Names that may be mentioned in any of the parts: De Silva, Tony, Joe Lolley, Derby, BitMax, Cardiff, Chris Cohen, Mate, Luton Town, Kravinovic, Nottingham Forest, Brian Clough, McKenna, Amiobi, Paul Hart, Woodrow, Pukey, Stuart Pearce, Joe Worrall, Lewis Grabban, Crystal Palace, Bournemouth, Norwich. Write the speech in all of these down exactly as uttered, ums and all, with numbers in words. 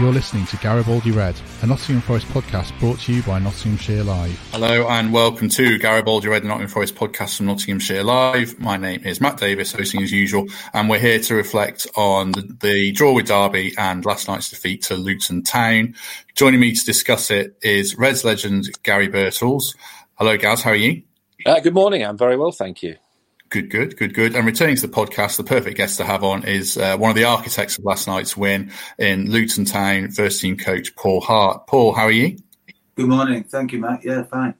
You're listening to Garibaldi Red, a Nottingham Forest podcast brought to you by Nottinghamshire Live. Hello and welcome to Garibaldi Red, the Nottingham Forest podcast from Nottinghamshire Live. My name is Matt Davis, hosting as usual, and we're here to reflect on the, the draw with Derby and last night's defeat to Luton Town. Joining me to discuss it is Reds legend Gary Birtles. Hello, Gaz, how are you? Uh, good morning, I'm very well, thank you. Good, good, good, good. And returning to the podcast, the perfect guest to have on is uh, one of the architects of last night's win in Luton Town, first team coach Paul Hart. Paul, how are you? Good morning. Thank you, Matt. Yeah, fine.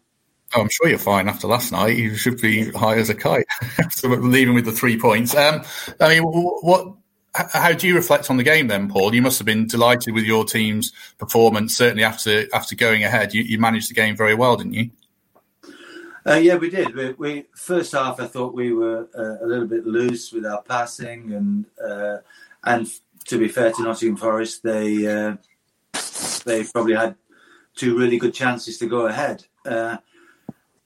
Oh, I'm sure you're fine after last night. You should be high as a kite after leaving with the three points. Um, I mean, what? How do you reflect on the game then, Paul? You must have been delighted with your team's performance, certainly after after going ahead. You, you managed the game very well, didn't you? Uh, yeah, we did. We, we first half, I thought we were uh, a little bit loose with our passing, and uh, and to be fair to Nottingham Forest, they uh, they probably had two really good chances to go ahead. Uh,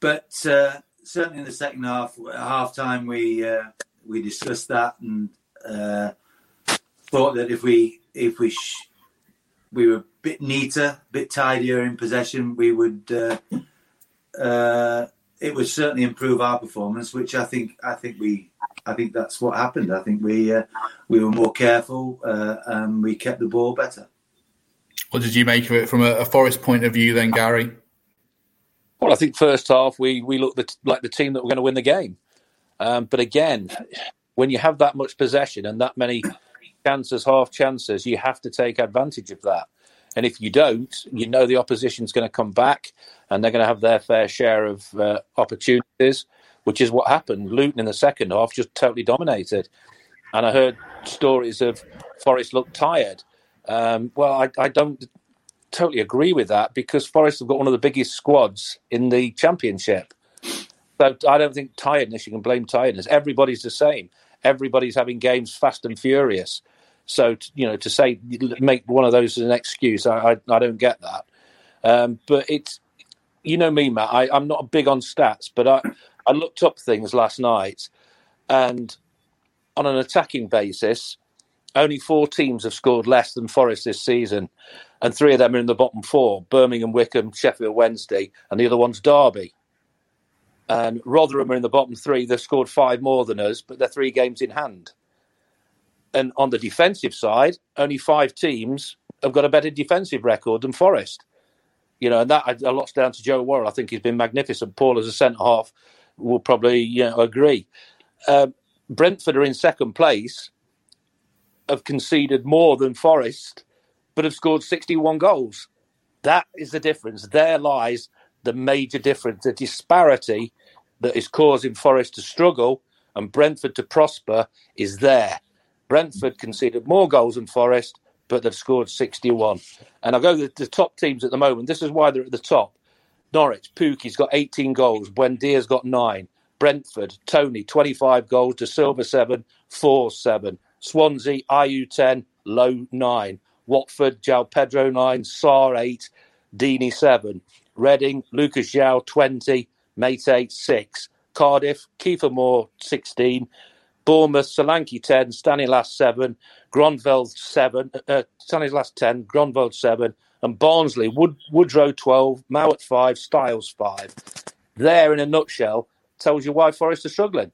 but uh, certainly in the second half, at half time, we uh, we discussed that and uh, thought that if we if we sh- we were a bit neater, a bit tidier in possession, we would. Uh, uh, It would certainly improve our performance, which I think I think we I think that's what happened. I think we uh, we were more careful uh, and we kept the ball better. What did you make of it from a, a Forest point of view, then, Gary? Well, I think first half we we looked the t- like the team that were going to win the game. Um, but again, when you have that much possession and that many chances, half chances, you have to take advantage of that. And if you don't, you know the opposition's going to come back and they're going to have their fair share of uh, opportunities, which is what happened. Luton in the second half just totally dominated. And I heard stories of Forest looked tired. Um, well, I, I don't totally agree with that because Forest have got one of the biggest squads in the Championship. So I don't think tiredness, you can blame tiredness. Everybody's the same. Everybody's having games fast and furious. So, you know, to say, make one of those as an excuse, I I, I don't get that. Um, but it's, you know me, Matt, I, I'm not big on stats, but I, I looked up things last night and on an attacking basis, only four teams have scored less than Forest this season. And three of them are in the bottom four, Birmingham, Wickham, Sheffield Wednesday, and the other one's Derby. And Rotherham are in the bottom three. They've scored five more than us, but they're three games in hand. And on the defensive side, only five teams have got a better defensive record than Forest. You know, and that a lot's down to Joe Worrall. I think he's been magnificent. Paul, as a centre-half, will probably you know, agree. Uh, Brentford are in second place, have conceded more than Forest, but have scored sixty-one goals. That is the difference. There lies the major difference, the disparity that is causing Forest to struggle and Brentford to prosper is there. Brentford conceded more goals than Forest, but they've scored sixty-one. And I'll go to the top teams at the moment. This is why they're at the top. Norwich, Pukey's got eighteen goals. Buendia's got nine. Brentford, Tony, twenty-five goals. De Silva, seven. Four, seven. Swansea, I U, ten. Lowe, nine. Watford, João Pedro, nine. Sarr, eight. Deeney, seven. Reading, Lucas João, twenty. Mate, six. Cardiff, Kiefer Moore, sixteen. Bournemouth, Solanke ten, Stanislas seven, Gronveld seven, uh, Stanislas ten, Gronveld seven, and Barnsley, Wood, Woodrow twelve, Mowat five, Stiles five. There, in a nutshell, tells you why Forest are struggling.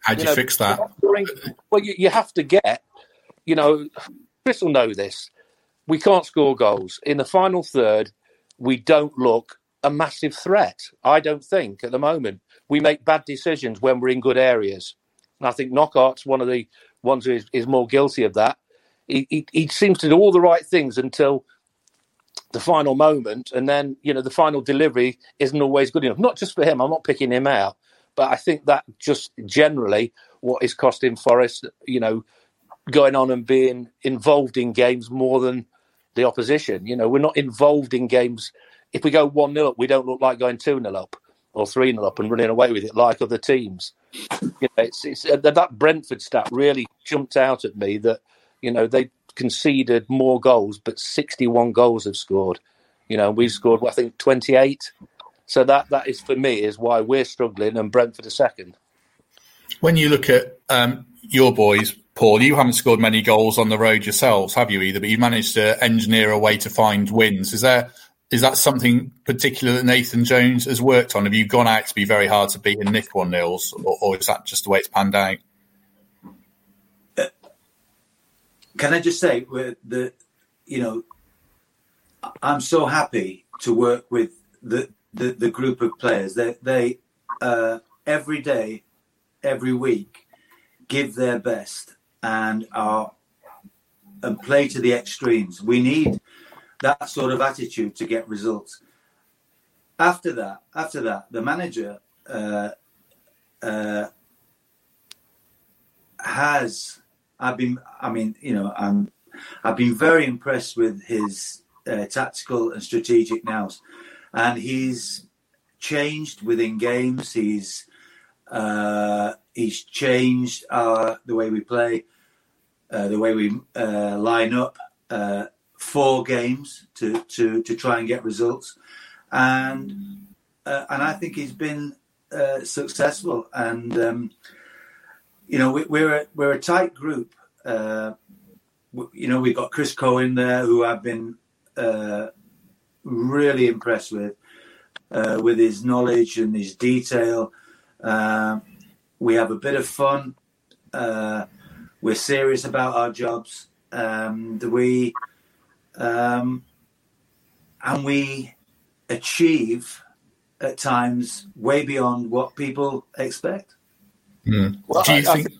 How do you, you know, fix that? Well, you, you have to get, you know, Chris will know this. We can't score goals. In the final third, we don't look a massive threat, I don't think, at the moment. We make bad decisions when we're in good areas. And I think Knockaert's one of the ones who is, is more guilty of that. He, he, he seems to do all the right things until the final moment, and then, you know, the final delivery isn't always good enough. Not just for him, I'm not picking him out, but I think that just generally what is costing Forest, you know, going on and being involved in games more than the opposition. You know, we're not involved in games. If we go one nil up, we don't look like going two nil up or three nil up and running away with it like other teams. You know, it's, it's uh, that Brentford stat really jumped out at me, that, you know, they conceded more goals, but sixty-one goals have scored. You know, we've scored, I think, twenty-eight. So that that is, for me, is why we're struggling and Brentford are second. When you look at um, your boys, Paul, you haven't scored many goals on the road yourselves, have you, either? But you've managed to engineer a way to find wins. Is there is that something particular that Nathan Jones has worked on? Have you gone out to be very hard to beat and nick one nils, or, or is that just the way it's panned out? Uh, can I just say, the, you know, I'm so happy to work with the the, the group of players. They, they uh, every day, every week, give their best and are and play to the extremes. We need that sort of attitude to get results. After that, after that, the manager uh, uh, has. I've been. I mean, you know, I'm. I've been very impressed with his uh, tactical and strategic nous, and he's changed within games. He's. Uh, he's changed our, the way we play, uh, the way we uh, line up uh, for games to, to, to try and get results. And uh, and I think he's been uh, successful. And, um, you know, we, we're, a, we're a tight group. Uh, w- you know, we've got Chris Cohen there, who I've been uh, really impressed with, uh, with his knowledge and his detail. Um, we have a bit of fun. Uh, we're serious about our jobs. Um, we um, and we achieve at times way beyond what people expect. Mm. Well, Do you I, think... I, think,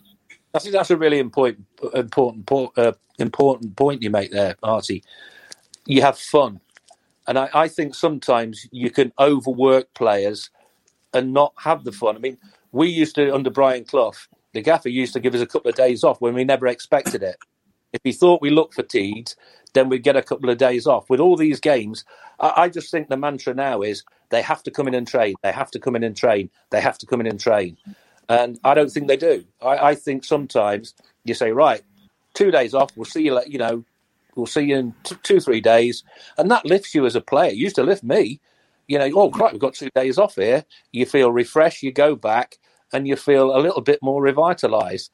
I think that's a really important, important, uh, important point you make there, Artie. You have fun, and I, I think sometimes you can overwork players and not have the fun. I mean, we used to, under Brian Clough, the gaffer used to give us a couple of days off when we never expected it. If he thought we looked fatigued, then we'd get a couple of days off. With all these games, I, I just think the mantra now is they have to come in and train. They have to come in and train. They have to come in and train. And I don't think they do. I, I think sometimes you say, right, two days off, we'll see you, you know, we'll see you in t- two, three days. And that lifts you as a player. It used to lift me. You know, oh, crap, we've got two days off here. You feel refreshed, you go back, and you feel a little bit more revitalised.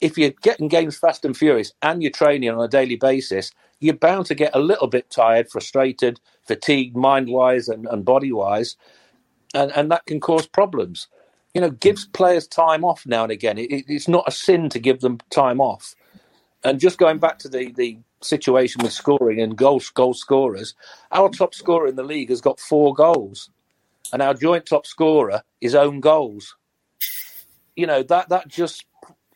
If you're getting games fast and furious and you're training on a daily basis, you're bound to get a little bit tired, frustrated, fatigued, mind-wise and, and body-wise, and, and that can cause problems. You know, gives players time off now and again. It, it, it's not a sin to give them time off. And just going back to the... the situation with scoring and goal, goal scorers, our top scorer in the league has got four goals and our joint top scorer is own goals. You know, that that just,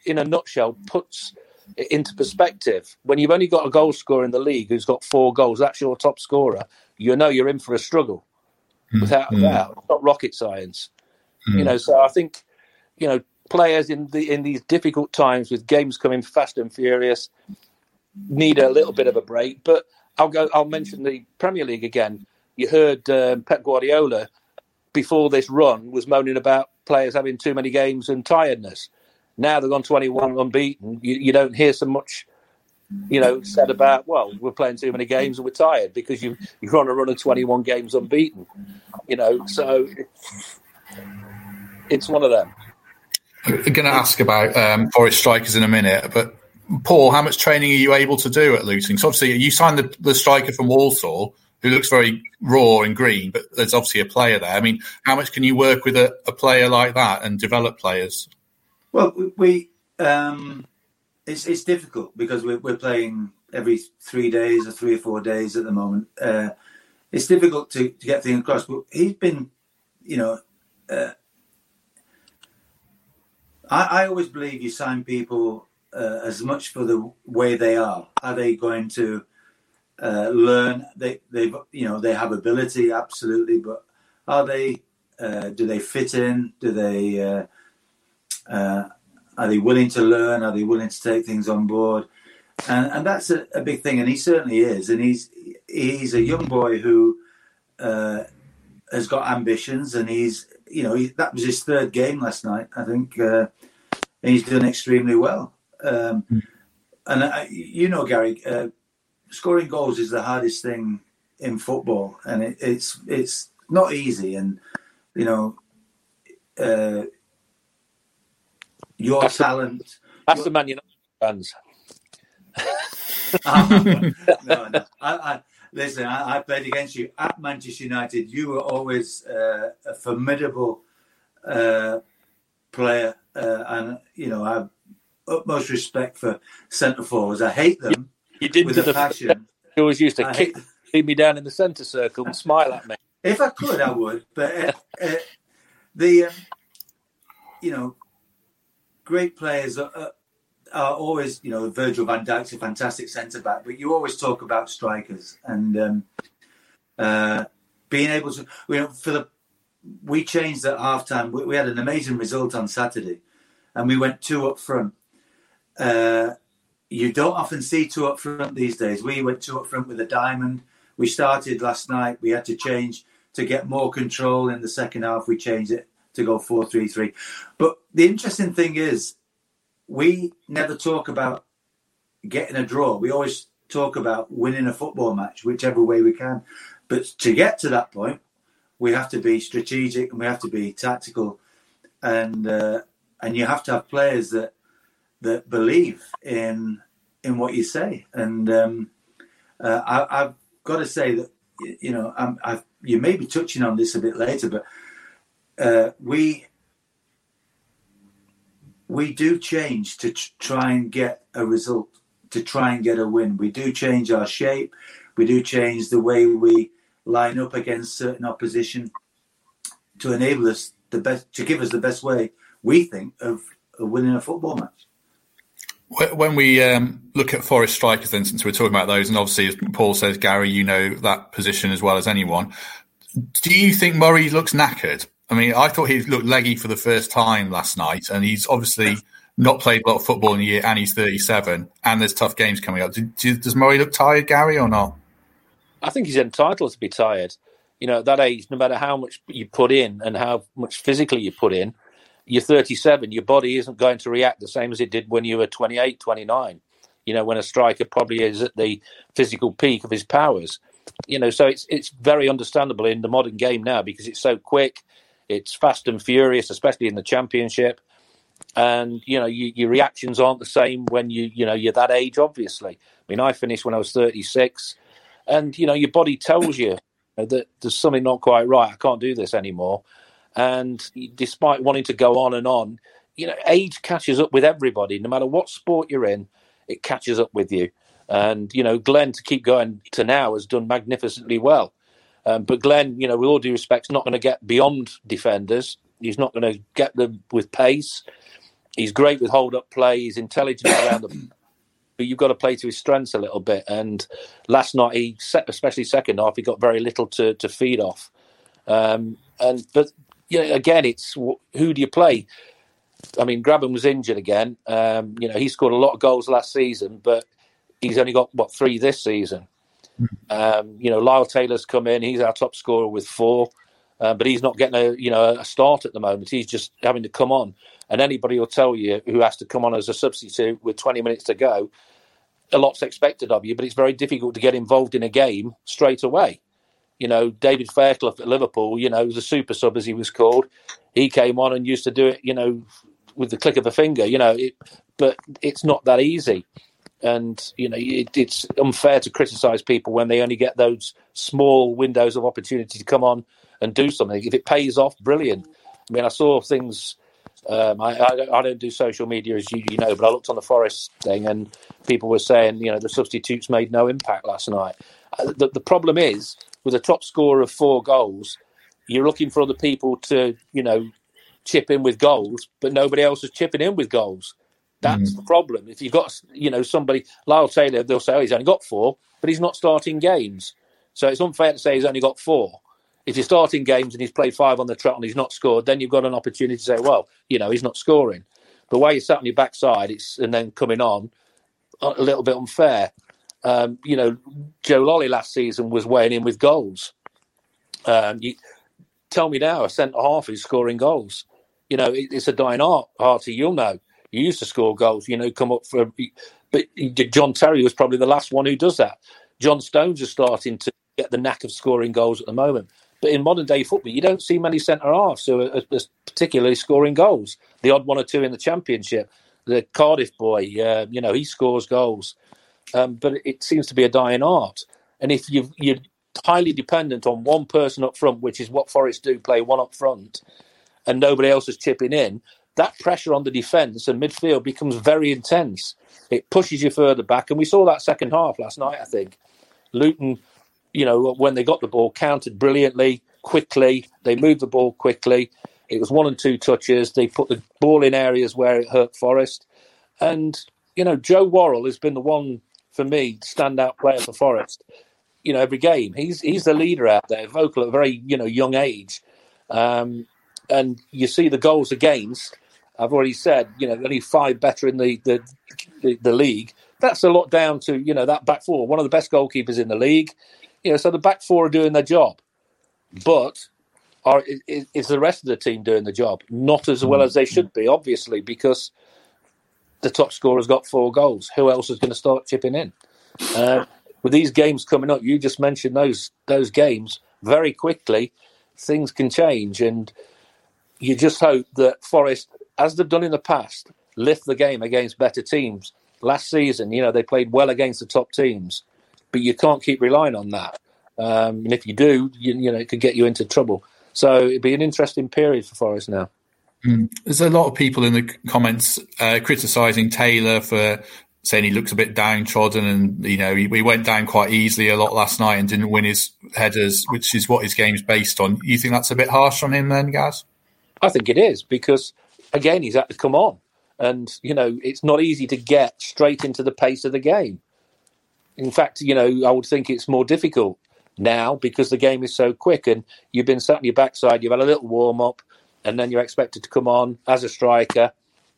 in a nutshell, puts it into perspective. When you've only got a goal scorer in the league who's got four goals, that's your top scorer, you know you're in for a struggle. Without mm-hmm. a doubt. It's not rocket science. Mm-hmm. You know, so I think, you know, players in the in these difficult times with games coming fast and furious need a little bit of a break, but I'll go. I'll mention the Premier League again. You heard um, Pep Guardiola before this run was moaning about players having too many games and tiredness. Now they've gone twenty-one unbeaten. You, you don't hear so much, you know, said about, well, we're playing too many games and we're tired, because you you're on a run of twenty-one games unbeaten. You know, so it's, it's one of them. I'm going to ask about um, Forest strikers in a minute, but. Paul, how much training are you able to do at Luton? So obviously you signed the, the striker from Walsall, who looks very raw and green, but there's obviously a player there. I mean, how much can you work with a, a player like that and develop players? Well, we um, it's it's difficult because we're, we're playing every three days or three or four days at the moment. Uh, it's difficult to, to get things across, but he's been, you know, uh, I, I always believe you sign people. Uh, as much for the way they are. Are they going to uh, learn. They they you know they have ability, absolutely, but are they? Uh, do they fit in? Do they? Uh, uh, are they willing to learn? Are they willing to take things on board? And, and that's a, a big thing. And he certainly is. And he's he's a young boy who uh, has got ambitions. And he's you know he, that was his third game last night, I think. Uh, and he's done extremely well. Um, mm. And I, you know, Gary, uh, scoring goals is the hardest thing in football, and it, it's it's not easy. And you know, uh, your that's talent. The, that's your, the Man United fans. um, no, no. I, I, listen, I, I played against you at Manchester United. You were always uh, a formidable uh, player, uh, and you know, I have utmost respect for centre forwards. I hate them. You, you did with a the passion. You always used to I kick hate... me down in the centre circle and smile at me. If I could, I would. But uh, uh, the um, you know, great players are. Uh, are always, you know, Virgil van Dijk's a fantastic centre-back, but you always talk about strikers and um, uh, being able to, you know, for the, we changed at half-time. We, we had an amazing result on Saturday and we went two up front. Uh, you don't often see two up front these days. We went two up front with a diamond. We started last night. We had to change to get more control in the second half. We changed it to go four three three. But the interesting thing is, we never talk about getting a draw. We always talk about winning a football match, whichever way we can. But to get to that point, we have to be strategic and we have to be tactical. And uh, and you have to have players that that believe in in what you say. And um, uh, I, I've got to say that, you know, I'm, I've, you may be touching on this a bit later, but uh, we... We do change to try and get a result, to try and get a win. We do change our shape. We do change the way we line up against certain opposition to enable us the best, to give us the best way, we think, of, of winning a football match. When we um, look at Forest strikers, then, since we're talking about those, and obviously, as Paul says, Gary, you know that position as well as anyone. Do you think Murray looks knackered? I mean, I thought he looked leggy for the first time last night, and he's obviously not played a lot of football in the year, and he's thirty-seven, and there's tough games coming up. Do, do, does Murray look tired, Gary, or not? I think he's entitled to be tired. You know, at that age, no matter how much you put in and how much physically you put in, you're thirty-seven, your body isn't going to react the same as it did when you were twenty-eight, twenty-nine, you know, when a striker probably is at the physical peak of his powers. You know, so it's it's very understandable in the modern game now because it's so quick. It's fast and furious, especially in the Championship. And, you know, you, your reactions aren't the same when you, you know, you're that age, obviously. I mean, I finished when I was thirty-six. And, you know, your body tells you that there's something not quite right. I can't do this anymore. And despite wanting to go on and on, you know, age catches up with everybody. No matter what sport you're in, it catches up with you. And, you know, Glenn, to keep going to now, has done magnificently well. Um, but Glenn, you know, with all due respect, is not going to get beyond defenders. He's not going to get them with pace. He's great with hold-up play. He's intelligent around them. But you've got to play to his strengths a little bit. And last night, he, especially second half, he got very little to, to feed off. Um, and but you know, again, it's who do you play? I mean, Grabban was injured again. Um, you know, he scored a lot of goals last season, but he's only got what three this season. Um, you know, Lyle Taylor's come in. He's our top scorer with four, uh, but he's not getting a you know a start at the moment. He's just having to come on. And anybody will tell you who has to come on as a substitute with twenty minutes to go, a lot's expected of you. But it's very difficult to get involved in a game straight away. You know, David Fairclough at Liverpool, you know, was a super sub as he was called. He came on and used to do it, you know, with the click of a finger. You know, it, but it's not that easy. And, you know, it, it's unfair to criticise people when they only get those small windows of opportunity to come on and do something. If it pays off, brilliant. I mean, I saw things... Um, I, I, don't, I don't do social media, as you, you know, but I looked on the Forest thing and people were saying, you know, the substitutes made no impact last night. The, the problem is, with a top scorer of four goals, you're looking for other people to, you know, chip in with goals, but nobody else is chipping in with goals. That's mm. the problem. If you've got, you know, somebody, Lyle Taylor, they'll say, oh, he's only got four, but he's not starting games. So it's unfair to say he's only got four. If you're starting games and he's played five on the trot and he's not scored, then you've got an opportunity to say, well, you know, he's not scoring. But while you're sat on your backside it's, and then coming on, a little bit unfair. Um, you know, Joe Lolley last season was weighing in with goals. Um, you, tell me now, a centre-half is scoring goals. You know, it, it's a dying art, Harty, you'll know. You used to score goals, you know, come up for... But John Terry was probably the last one who does that. John Stones is starting to get the knack of scoring goals at the moment. But in modern-day football, you don't see many centre-halves who are, are particularly scoring goals. The odd one or two in the Championship. The Cardiff boy, uh, you know, he scores goals. Um, but it seems to be a dying art. And if you've, you're highly dependent on one person up front, which is what Forest do, play one up front, and nobody else is chipping in... That pressure on the defence and midfield becomes very intense. It pushes you further back. And we saw that second half last night, I think. Luton, you know, when they got the ball, countered brilliantly, quickly. They moved the ball quickly. It was one and two touches. They put the ball in areas where it hurt Forest. And, you know, Joe Worrall has been the one, for me, standout player for Forest. You know, every game. He's he's the leader out there, vocal at a very, you know, young age. Um, and you see the goals against... I've already said, you know, only five better in the, the the the league. That's a lot down to, you know, that back four. One of the best goalkeepers in the league. You know, so the back four are doing their job. But are, is, is the rest of the team doing the job? Not as well as they should be, obviously, because the top scorer's got four goals. Who else is going to start chipping in? Uh, with these games coming up, you just mentioned those those games. Very quickly, things can change. And you just hope that Forest... as they've done in the past, lift the game against better teams. Last season, you know, they played well against the top teams, but you can't keep relying on that. Um, and if you do, you, you know, it could get you into trouble. So it'd be an interesting period for Forest now. Mm. There's a lot of people in the comments uh, criticising Taylor for saying he looks a bit downtrodden and, you know, he, he went down quite easily a lot last night and didn't win his headers, which is what his game's based on. You think that's a bit harsh on him then, Gaz? I think it is because... Again, he's had to come on. And, you know, it's not easy to get straight into the pace of the game. In fact, you know, I would think it's more difficult now because the game is so quick and you've been sat on your backside, you've had a little warm-up and then you're expected to come on as a striker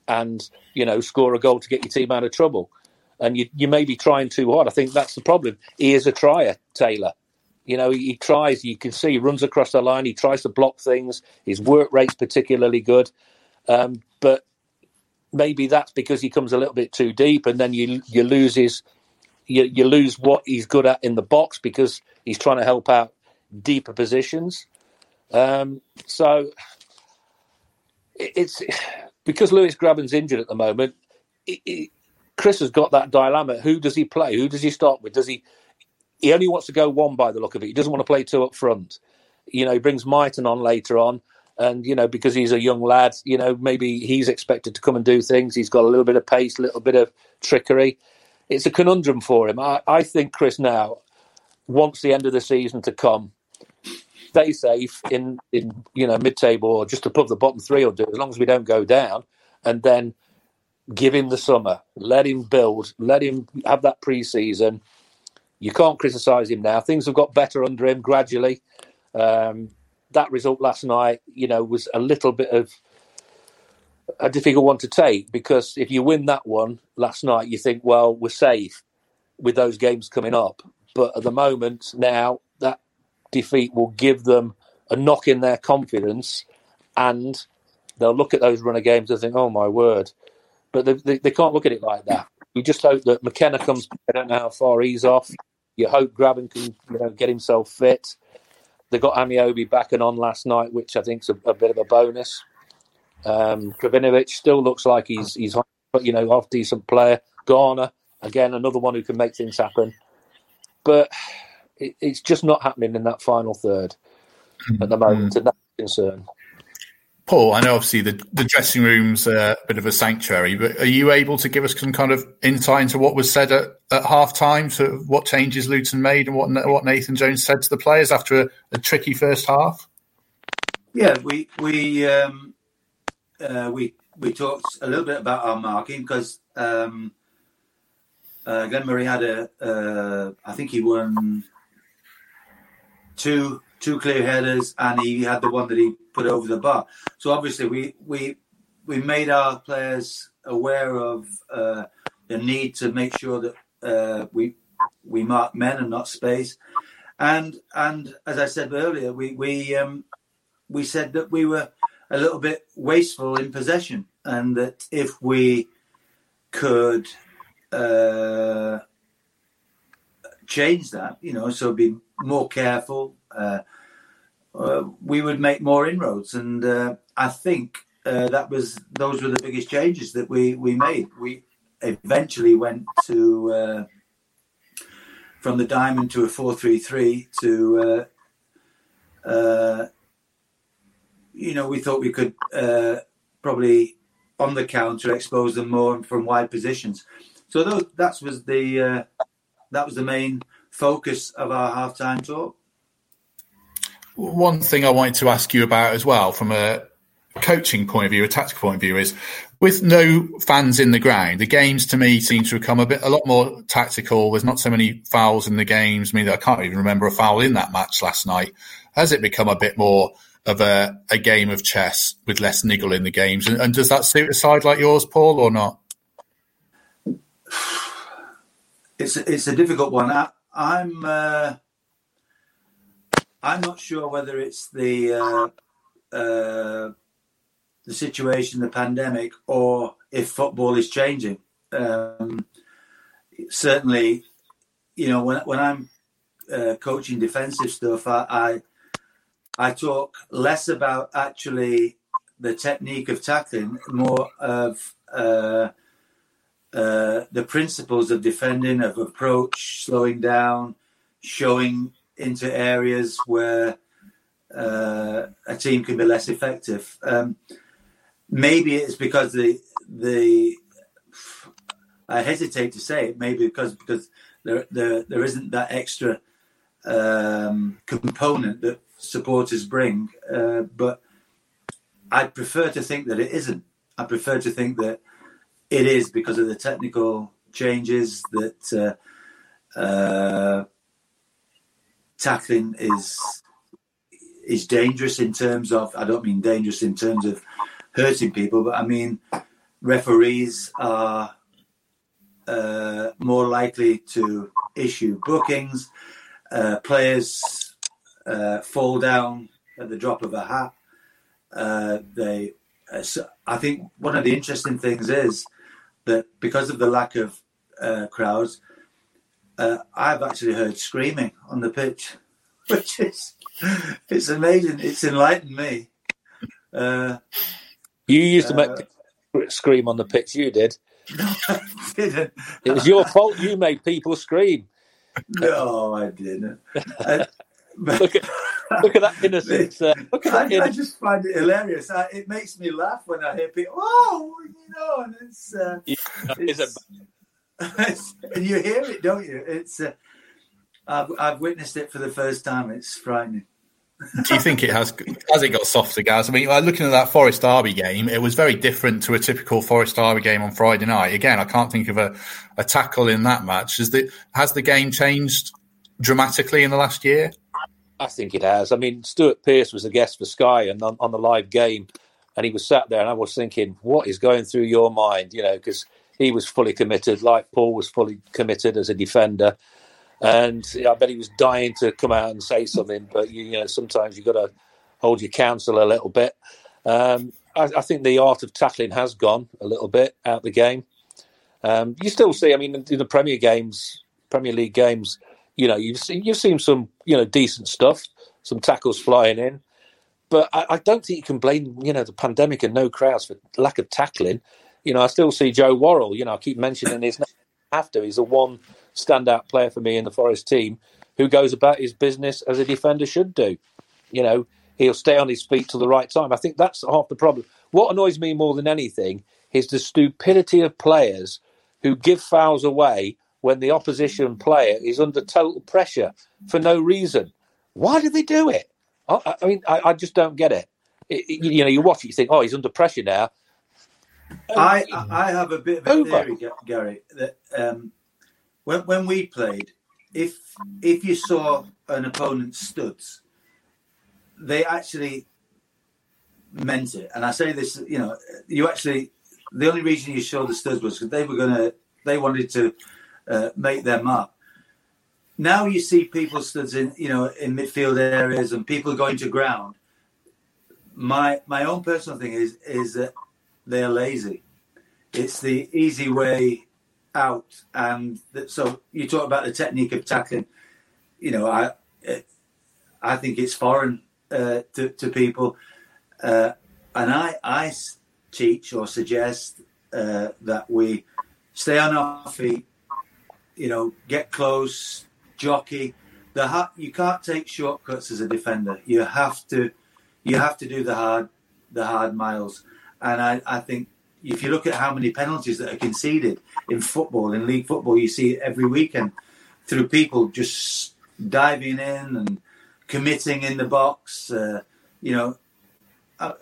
and, you know, score a goal to get your team out of trouble. And you, you may be trying too hard. I think that's the problem. He is a trier, Taylor. You know, he, he tries, you can see, he runs across the line, he tries to block things. His work rate's particularly good. Um, but maybe that's because he comes a little bit too deep, and then you you lose his, you, you lose what he's good at in the box because he's trying to help out deeper positions. Um, so it's because Lewis Grabban's injured at the moment. It, it, Chris has got that dilemma: who does he play? Who does he start with? Does he? He only wants to go one by the look of it. He doesn't want to play two up front. You know, he brings Maiten on later on. And, you know, because he's a young lad, you know, maybe he's expected to come and do things. He's got a little bit of pace, a little bit of trickery. It's a conundrum for him. I, I think Chris now wants the end of the season to come. Stay safe in, in, you know, mid-table or just above the bottom three will do, as long as we don't go down. And then give him the summer. Let him build. Let him have that pre-season. You can't criticise him now. Things have got better under him gradually. Um That result last night, you know, was a little bit of a difficult one to take because if you win that one last night, you think, well, we're safe with those games coming up. But at the moment now, that defeat will give them a knock in their confidence and they'll look at those runner games and think, oh, my word. But they, they, they can't look at it like that. You just hope that McKenna comes, I don't know how far he's off. You hope Grabban can, you know, get himself fit. They got Amiobi back and on last night, which I think is a, a bit of a bonus. Um, Kravinovic still looks like he's, he's you know, half decent player. Garner, again, another one who can make things happen. But it, it's just not happening in that final third at the moment, and that's a concern. Paul, I know obviously the, the dressing room's a bit of a sanctuary, but are you able to give us some kind of insight into what was said at, at half-time, sort of what changes Luton made and what what Nathan Jones said to the players after a, a tricky first half? Yeah, we we um, uh, we we talked a little bit about our marking because um, uh, Glenn Murray had a, uh, I think he won two two clear headers and he had the one that he put over the bar. So obviously we we, we made our players aware of uh, the need to make sure that uh, we we mark men and not space. And and as I said earlier, we we um, we said that we were a little bit wasteful in possession, and that if we could uh, change that, you know, so be more careful, uh, uh, we would make more inroads. And uh, I think uh, that was those were the biggest changes that we, we made. We eventually went to. Uh, From the diamond to a four three three to, uh, uh, you know, we thought we could uh, probably on the counter expose them more from wide positions. So those, that was the uh, that was the main focus of our half-time talk. One thing I wanted to ask you about as well, from a coaching point of view, a tactical point of view, is with no fans in the ground, the games to me seem to become a bit, a lot more tactical. There's not so many fouls in the games. I mean, I can't even remember a foul in that match last night. Has it become a bit more of a, a game of chess with less niggle in the games? And, and does that suit a side like yours, Paul, or not? It's a, it's a difficult one. I, I'm uh, I'm not sure whether it's the uh, uh, the situation, the pandemic, or if football is changing. Um, certainly, you know, when when I'm uh, coaching defensive stuff, I, I I talk less about actually the technique of tackling, more of uh, uh, the principles of defending, of approach, slowing down, showing into areas where uh, a team can be less effective. Um, Maybe it's because the the I hesitate to say it. Maybe because because there there, there isn't that extra um, component that supporters bring. Uh, but I prefer to think that it isn't. I prefer to think that it is because of the technical changes that uh, uh, tackling is is dangerous in terms of. I don't mean dangerous in terms of hurting people, but I mean, referees are uh, more likely to issue bookings. Uh, players uh, fall down at the drop of a hat. Uh, they, uh, so I think one of the interesting things is that because of the lack of uh, crowds, uh, I've actually heard screaming on the pitch, which is it's amazing. It's enlightened me. Uh, You used to make uh, people scream on the pitch, you did. No, I didn't. It was your fault you made people scream. No, I didn't. I, look, at, look at that innocence. Uh, look at that I, innocence. I just find it hilarious. I, it makes me laugh when I hear people, oh, you know, and it's... Uh, yeah, it's, it's, it's and you hear it, don't you? It's. Uh, I've, I've witnessed it for the first time. It's frightening. Do you think it has? Has it got softer, Gaz? I mean, like looking at that Forest Derby game, it was very different to a typical Forest Derby game on Friday night. Again, I can't think of a, a tackle in that match. Is the, has the game changed dramatically in the last year? I think it has. I mean, Stuart Pearce was a guest for Sky and on, on the live game, and he was sat there, and I was thinking, what is going through your mind? You know, because he was fully committed, like Paul was fully committed as a defender. And I bet he was dying to come out and say something, but you know, sometimes you've got to hold your counsel a little bit. Um, I, I think the art of tackling has gone a little bit out the game. Um, you still see, I mean, in the Premier games, Premier League games, you know, you've seen, you've seen some, you know, decent stuff, some tackles flying in, but I, I don't think you can blame, you know, the pandemic and no crowds for lack of tackling. You know, I still see Joe Worrall. You know, I keep mentioning his name. After he's the one standout player for me in the Forest team who goes about his business as a defender should do. You know, he'll stay on his feet till the right time. I think that's half the problem. What annoys me more than anything is the stupidity of players who give fouls away when the opposition player is under total pressure for no reason. Why do they do it? I, I mean, I, I just don't get it. It, it. You know, you watch it, you think, oh, he's under pressure now. I, I have a bit of a Over. theory, Gary, that um, when when we played, if if you saw an opponent's studs, they actually meant it. And I say this, you know, you actually the only reason you showed the studs was because they were gonna they wanted to uh, make their mark. Now you see people studs in you know in midfield areas and people going to ground. My my own personal thing is is that. They're lazy. It's the easy way out, and th- so you talk about the technique of tackling. You know, I, it, I think it's foreign uh, to to people, uh, and I I teach or suggest uh, that we stay on our feet. You know, get close, jockey. The ha- you can't take shortcuts as a defender. You have to, you have to do the hard the hard miles. And I, I think if you look at how many penalties that are conceded in football, in league football, you see it every weekend through people just diving in and committing in the box. Uh, you know, I,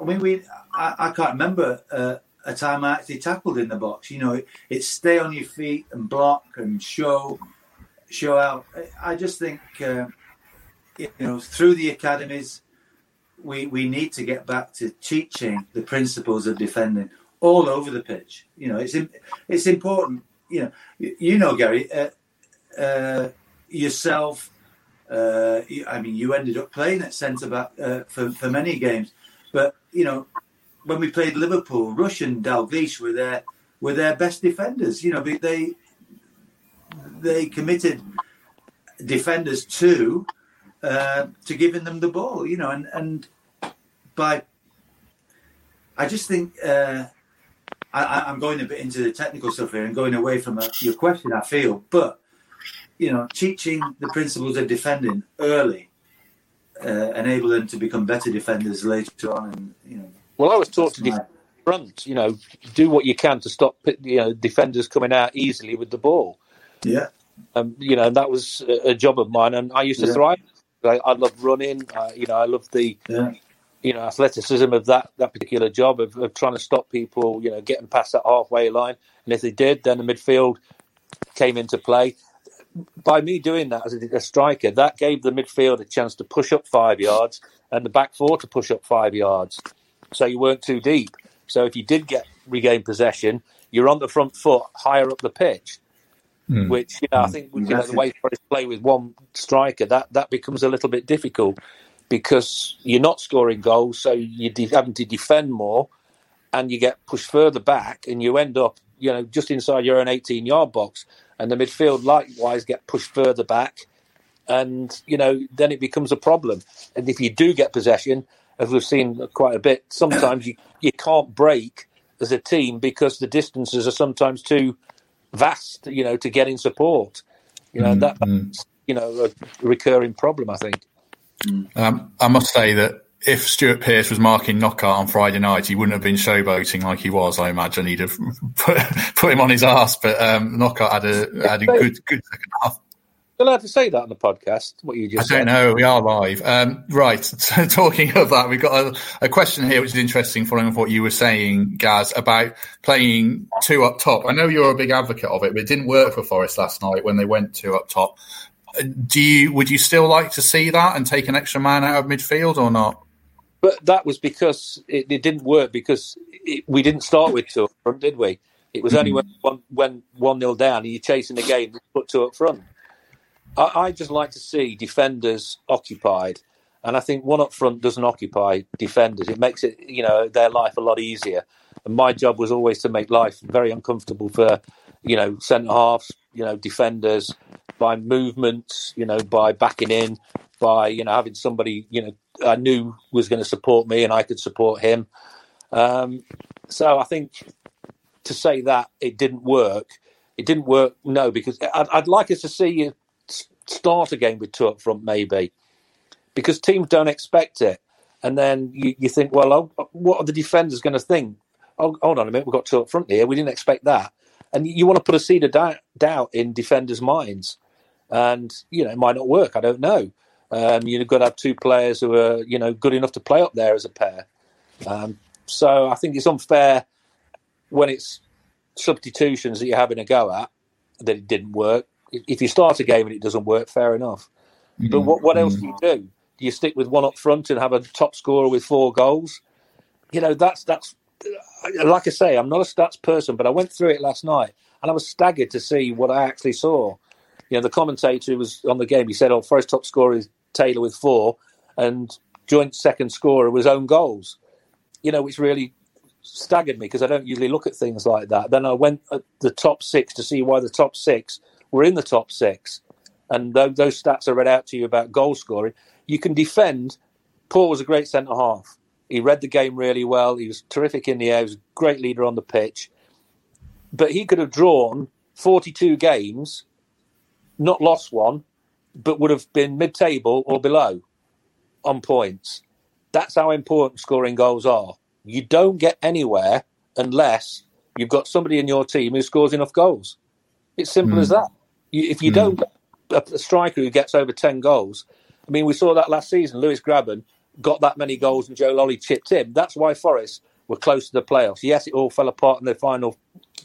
I mean, we I, I can't remember uh, a time I actually tackled in the box. You know, it, it's stay on your feet and block and show, show out. I just think, uh, you know, through the academies, We, we need to get back to teaching the principles of defending all over the pitch. You know, it's it's important. You know, you, you know, Gary, uh, uh, yourself. Uh, you, I mean, you ended up playing at centre back uh, for for many games, but you know, when we played Liverpool, Rush and Dalglish were their were their best defenders. You know, they they committed defenders to. Uh, to giving them the ball, you know, and, and by, I just think uh, I, I'm going a bit into the technical stuff here and going away from a, your question, I feel, but, you know, teaching the principles of defending early uh, enable them to become better defenders later on. And, you know, well, I was taught to defend front, you know, do what you can to stop, you know, defenders coming out easily with the ball. Yeah. Um, you know, that was a job of mine, and I used to yeah. thrive. I, I love running. Uh, you know, I love the, yeah. you know, athleticism of that, that particular job of, of trying to stop people. You know, getting past that halfway line, and if they did, then the midfield came into play. By me doing that as a, a striker, that gave the midfield a chance to push up five yards and the back four to push up five yards. So you weren't too deep. So if you did get regain possession, you're on the front foot, higher up the pitch. Mm. Which, you know, I think you know, the way to play with one striker, that, that becomes a little bit difficult because you're not scoring goals, so you're de- having to defend more and you get pushed further back and you end up, you know, just inside your own eighteen-yard box, and the midfield likewise get pushed further back and, you know, then it becomes a problem. And if you do get possession, as we've seen quite a bit, sometimes you, you can't break as a team because the distances are sometimes too vast, you know, to get in support. You know, mm, that, that's, mm. you know, a recurring problem, I think. Um, I must say that if Stuart Pearce was marking Knockaert on Friday night, he wouldn't have been showboating like he was, I imagine. He'd have put, put him on his arse, but um, Knockaert had a, had a good, good second half. You're allowed to say that on the podcast, what you just said. I don't know, we are live. Um, right, so talking of that, we've got a, a question here which is interesting following up what you were saying, Gaz, about playing two up top. I know you're a big advocate of it, but it didn't work for Forest last night when they went two up top. Do you? Would you still like to see that and take an extra man out of midfield or not? But that was because it, it didn't work, because it, we didn't start with two up front, did we? It was only when one, when one-nil down and you're chasing the game, you put two up front. I just like to see defenders occupied, and I think one up front doesn't occupy defenders. It makes it, you know, their life a lot easier. And my job was always to make life very uncomfortable for, you know, centre halves, you know, defenders by movements, you know, by backing in, by, you know, having somebody, you know, I knew was going to support me and I could support him. Um, so I think to say that it didn't work, it didn't work. No, because I'd, I'd like us to see you. Start a game with two up front, maybe, because teams don't expect it, and then you, you think, well, oh, what are the defenders going to think? Oh, hold on a minute, we've got two up front here. We didn't expect that, and you, you want to put a seed of doubt, doubt in defenders' minds, and you know it might not work. I don't know. Um, you've got to have two players who are you know good enough to play up there as a pair. Um, so I think it's unfair when it's substitutions that you're having a go at that it didn't work. If you start a game and it doesn't work, fair enough. Mm-hmm. But what, what else do you do? Do you stick with one up front and have a top scorer with four goals? You know, that's that's like I say, I'm not a stats person, but I went through it last night and I was staggered to see what I actually saw. You know, the commentator who was on the game, he said, oh, Forest top scorer is Taylor with four and joint second scorer was own goals. You know, which really staggered me because I don't usually look at things like that. Then I went at the top six to see why the top six were in the top six. And th- those stats I read out to you about goal scoring. You can defend. Paul was a great centre-half. He read the game really well. He was terrific in the air. He was a great leader on the pitch. But he could have drawn forty-two games, not lost one, but would have been mid-table or below on points. That's how important scoring goals are. You don't get anywhere unless you've got somebody in your team who scores enough goals. It's simple mm. as that. You, if you mm. don't get a striker who gets over ten goals, I mean, we saw that last season. Lewis Grabban got that many goals and Joe Lolley chipped him. That's why Forest were close to the playoffs. Yes, it all fell apart in the final,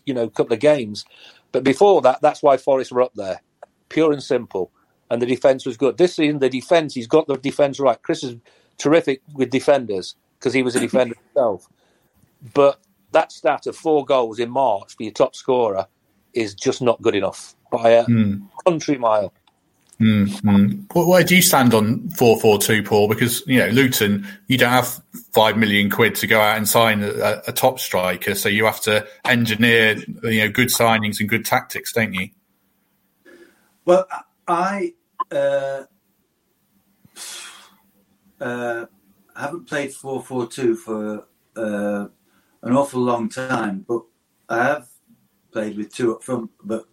you know, couple of games. But before that, that's why Forest were up there. Pure and simple. And the defence was good. This season, the defence, he's got the defence right. Chris is terrific with defenders because he was a defender himself. But that stat of four goals in March for your top scorer is just not good enough by a mm. country mile. Mm-hmm. Where do you stand on four four two, Paul? Because, you know, Luton, you don't have five million quid to go out and sign a, a top striker, so you have to engineer, you know, good signings and good tactics, don't you? Well, I uh, uh, haven't played four four two for uh, an awful long time, but I have played with two up front, but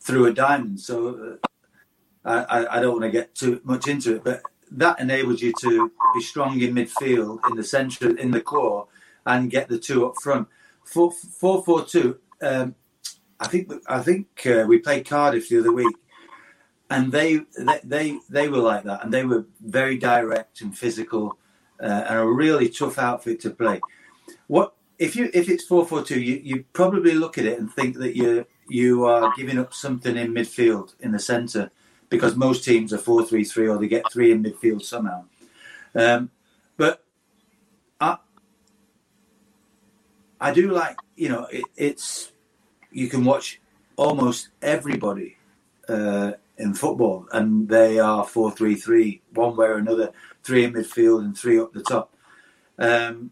through a diamond, so... Uh, I, I don't want to get too much into it, but that enables you to be strong in midfield, in the centre, in the core, and get the two up front. Four, four, four, two. Um, I think I think uh, we played Cardiff the other week, and they they they, they were like that, and they were very direct and physical, uh, and a really tough outfit to play. What if you if it's four four two? You you probably look at it and think that you you are giving up something in midfield, in the centre. Because most teams are four three three or they get three in midfield somehow. Um, but I, I do like, you know, it, it's you can watch almost everybody uh, in football and they are four three three, one way or another, three in midfield and three up the top. Um,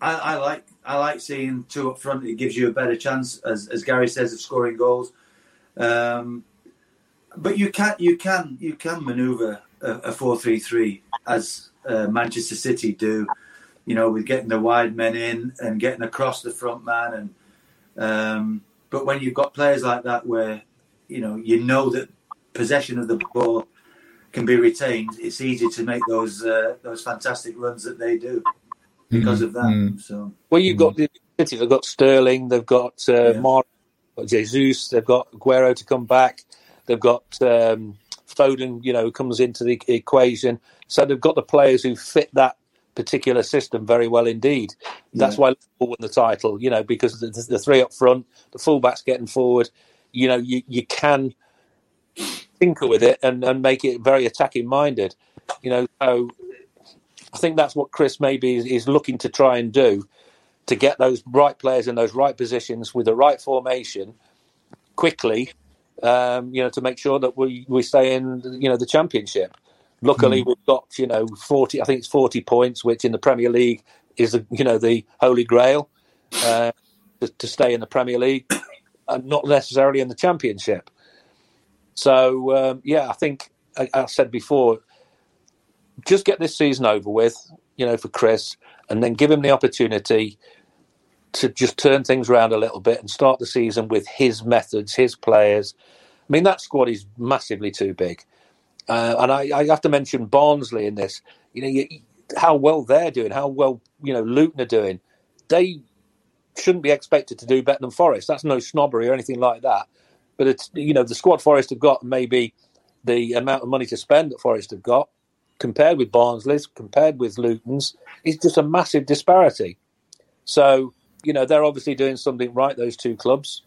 I, I like I like seeing two up front. It gives you a better chance, as, as Gary says, of scoring goals. Um, but you can you can you can manoeuvre a four three three as uh, Manchester City do, you know, with getting the wide men in and getting across the front man. And um, but when you've got players like that, where you know you know that possession of the ball can be retained, it's easy to make those uh, those fantastic runs that they do because mm-hmm. of that. Mm-hmm. So well, you've mm-hmm. got the City. They've got Sterling. They've got uh, yeah. Mar. Jesus, they've got Aguero to come back. They've got um, Foden, you know, comes into the equation. So they've got the players who fit that particular system very well indeed. That's yeah. why Liverpool won the title, you know, because the, the three up front, the fullbacks getting forward, you know, you, you can tinker with it and, and make it very attacking minded. You know, so I think that's what Chris maybe is, is looking to try and do. To get those right players in those right positions with the right formation quickly, um, you know, to make sure that we, we stay in, you know, the Championship. Luckily, mm. we've got, you know, forty. I think it's forty points, which in the Premier League is, the, you know, the holy grail uh, to, to stay in the Premier League, and not necessarily in the Championship. So, um, yeah, I think I, I said before, just get this season over with, you know, for Chris, and then give him the opportunity to just turn things around a little bit and start the season with his methods, his players. I mean, that squad is massively too big. Uh, and I, I have to mention Barnsley in this. You know, you, how well they're doing, how well, you know, Luton are doing. They shouldn't be expected to do better than Forest. That's no snobbery or anything like that. But, it's you know, the squad Forest have got, maybe the amount of money to spend that Forest have got, compared with Barnsley's, compared with Luton's, is just a massive disparity. So, you know, they're obviously doing something right, those two clubs.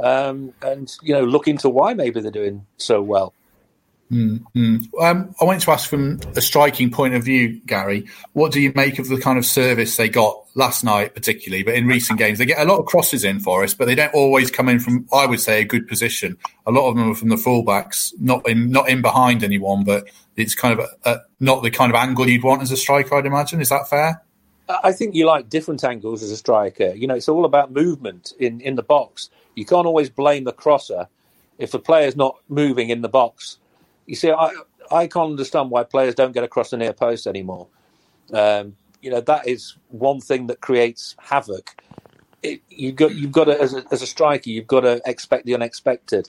Um, and, you know, look into why maybe they're doing so well. Mm-hmm. Um, I want to ask from a striking point of view, Gary, what do you make of the kind of service they got last night particularly, but in recent games? They get a lot of crosses in for us, but they don't always come in from, I would say, a good position. A lot of them are from the fullbacks, not in not in behind anyone, but it's kind of a, a, not the kind of angle you'd want as a striker, I'd imagine. Is that fair? I think you like different angles as a striker. You know, it's all about movement in, in the box. You can't always blame the crosser if the player's not moving in the box. You see, I I can't understand why players don't get across the near post anymore. Um, you know, that is one thing that creates havoc. It, you've got you've got to, as a, as a striker, you've got to expect the unexpected,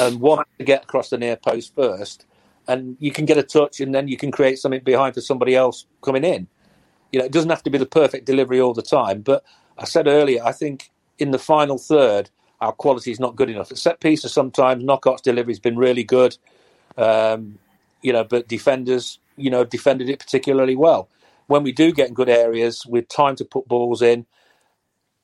and one to get across the near post first, and you can get a touch, and then you can create something behind for somebody else coming in. You know, it doesn't have to be the perfect delivery all the time. But I said earlier, I think in the final third, our quality is not good enough. At set pieces, sometimes Knockaert's delivery has been really good. Um, you know, but defenders, you know, defended it particularly well. When we do get in good areas with time to put balls in,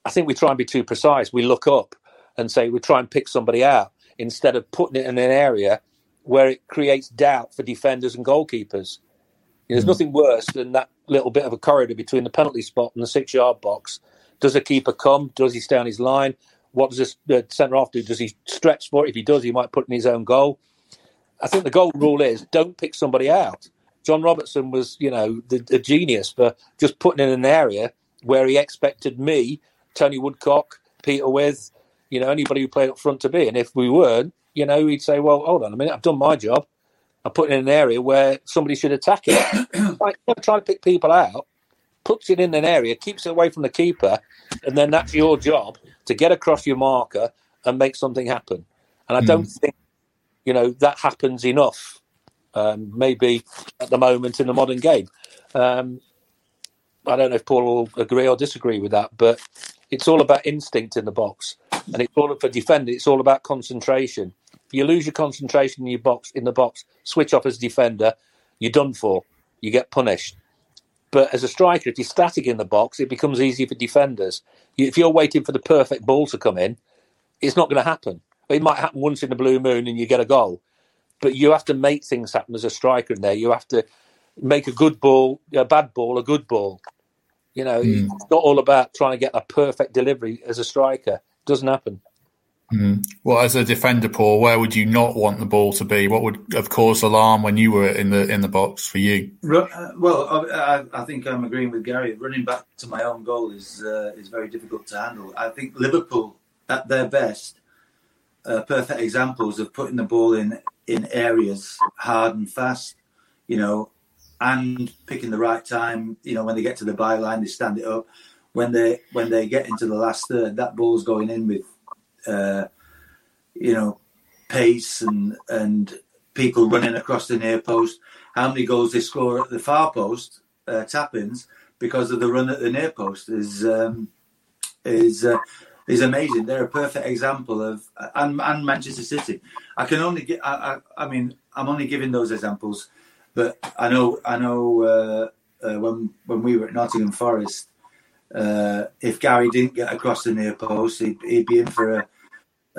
I think we try and be too precise. We look up and say we try and pick somebody out instead of putting it in an area where it creates doubt for defenders and goalkeepers. You know, there's mm. nothing worse than that little bit of a corridor between the penalty spot and the six-yard box. Does a keeper come? Does he stay on his line? What does the centre-half do? Does he stretch for it? If he does, he might put in his own goal. I think the golden rule is don't pick somebody out. John Robertson was, you know, the, the genius for just putting in an area where he expected me, Tony Woodcock, Peter With, you know, anybody who played up front to be. And if we weren't, you know, he'd say, well, hold on a minute, I've done my job. I put in an area where somebody should attack it. Like, try to pick people out, puts it in an area, keeps it away from the keeper, and then that's your job to get across your marker and make something happen. And I don't mm. think you know, that happens enough, um, maybe at the moment in the modern game. Um, I don't know if Paul will agree or disagree with that, but it's all about instinct in the box. And it's all for defending. It's all about concentration. If you lose your concentration in your box, in the box, switch off as a defender, you're done for. You get punished. But as a striker, if you're static in the box, it becomes easy for defenders. If you're waiting for the perfect ball to come in, it's not going to happen. It might happen once in a blue moon and you get a goal. But you have to make things happen as a striker in there. You have to make a good ball, a bad ball, a good ball. You know, mm. it's not all about trying to get a perfect delivery as a striker. It doesn't happen. Mm. Well, as a defender, Paul, where would you not want the ball to be? What would have caused alarm when you were in the in the box for you? Well, I, I think I'm agreeing with Gary. Running back to my own goal is uh, is very difficult to handle. I think Liverpool, at their best, Uh, perfect examples of putting the ball in, in areas hard and fast, you know, and picking the right time. You know, when they get to the byline, they stand it up. When they when they get into the last third, that ball's going in with, uh, you know, pace and and people running across the near post. How many goals they score at the far post, uh, tap-ins, because of the run at the near post is um, is. Uh, is amazing. They're a perfect example of, and, and Manchester City. I can only get, I, I, I mean, I'm only giving those examples, but I know, I know uh, uh, when when we were at Nottingham Forest, uh, if Gary didn't get across the near post, he'd, he'd be in for a,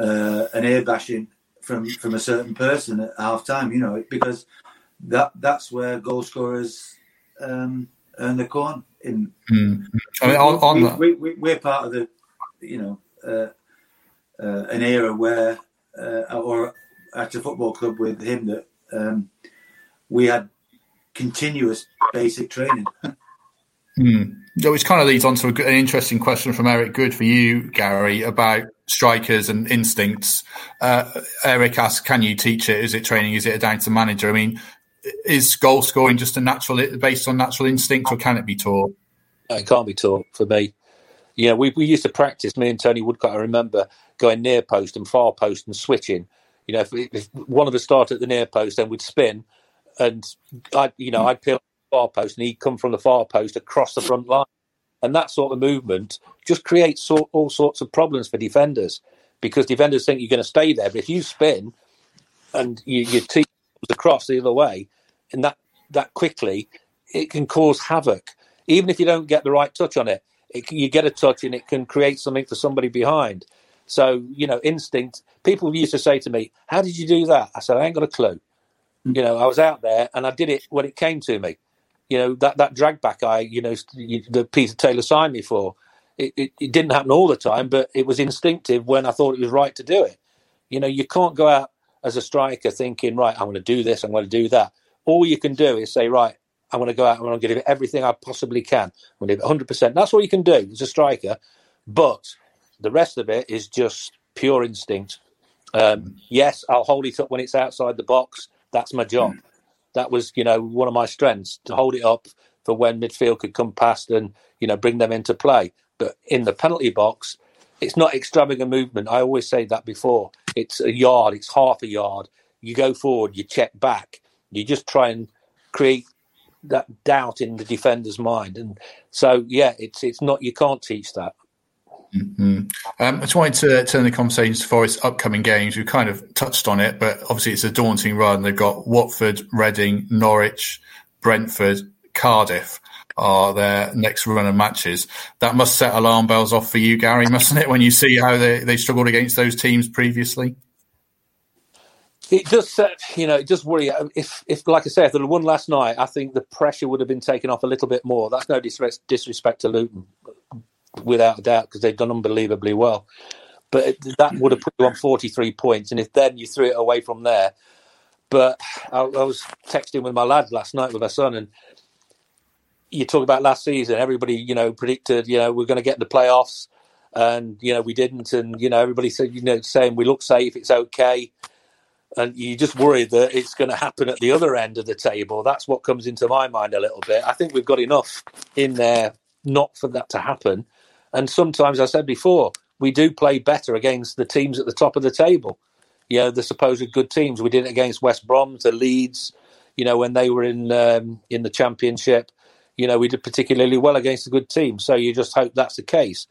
uh, an air bashing from, from a certain person at half time, you know, because that that's where goal scorers um, earn the corn. In mm. I mean, on, on that. We, we, we, we're part of the, you know, uh, uh, an era where, uh, or at a football club with him, that um, we had continuous basic training. mm. So which kind of leads on to an interesting question from Eric Good for you, Gary, about strikers and instincts. Uh, Eric asks, can you teach it? Is it training? Is it down to manager? I mean, is goal scoring just a natural, based on natural instinct, or can it be taught? It can't be taught for me. You know, we we used to practice, me and Tony Woodcock, I remember, going near post and far post and switching. You know, if, if one of us started at the near post, then we'd spin. And, I'd, you know, I'd peel the far post and he'd come from the far post across the front line. And that sort of movement just creates so, all sorts of problems for defenders, because defenders think you're going to stay there. But if you spin and you, you team across the other way, and that that quickly, it can cause havoc. Even if you don't get the right touch on it, it you get a touch and it can create something for somebody behind. So, you know, instinct. People used to say to me, how did you do that? I said, I ain't got a clue. You know, I was out there and I did it when it came to me. You know, that, that drag back I, you know, that Peter Taylor signed me for, it, it, it didn't happen all the time, but it was instinctive when I thought it was right to do it. You know, you can't go out as a striker thinking, right, I'm going to do this, I'm going to do that. All you can do is say, right, I'm going to go out and I'm going to give it everything I possibly can. I'm going to give it one hundred percent. That's all you can do as a striker. But the rest of it is just pure instinct. Um, yes, I'll hold it up when it's outside the box. That's my job. That was, you know, one of my strengths, to hold it up for when midfield could come past and, you know, bring them into play. But in the penalty box, it's not extravagant movement. I always say that before. It's a yard. It's half a yard. You go forward. You check back. You just try and create that doubt in the defender's mind. And so, yeah, it's it's not, you can't teach that. Mm-hmm. Um, I just wanted to turn the conversation to Forest's upcoming games. We kind of touched on it, but obviously it's a daunting run. They've got Watford, Reading, Norwich, Brentford, Cardiff are their next run of matches. That must set alarm bells off for you, Gary, mustn't it, when you see how they, they struggled against those teams previously? It does set, you know, it does worry. If, if, like I say, if they had won last night, I think the pressure would have been taken off a little bit more. That's no disrespect to Luton, without a doubt, because they've done unbelievably well. But that would have put you on forty-three points, and if then you threw it away from there. But I, I was texting with my lad last night, with my son, and you talk about last season, everybody, you know, predicted, you know, we're going to get in the playoffs, and, you know, we didn't, and, you know, everybody said, you know, saying we look safe, it's okay, and you just worry that it's going to happen at the other end of the table. That's what comes into my mind a little bit. I think we've got enough in there not for that to happen. And sometimes, I said before, we do play better against the teams at the top of the table. You know, the supposed good teams. We did it against West Brom, the Leeds, you know, when they were in um, in the Championship. You know, we did particularly well against the good teams. So you just hope that's the case.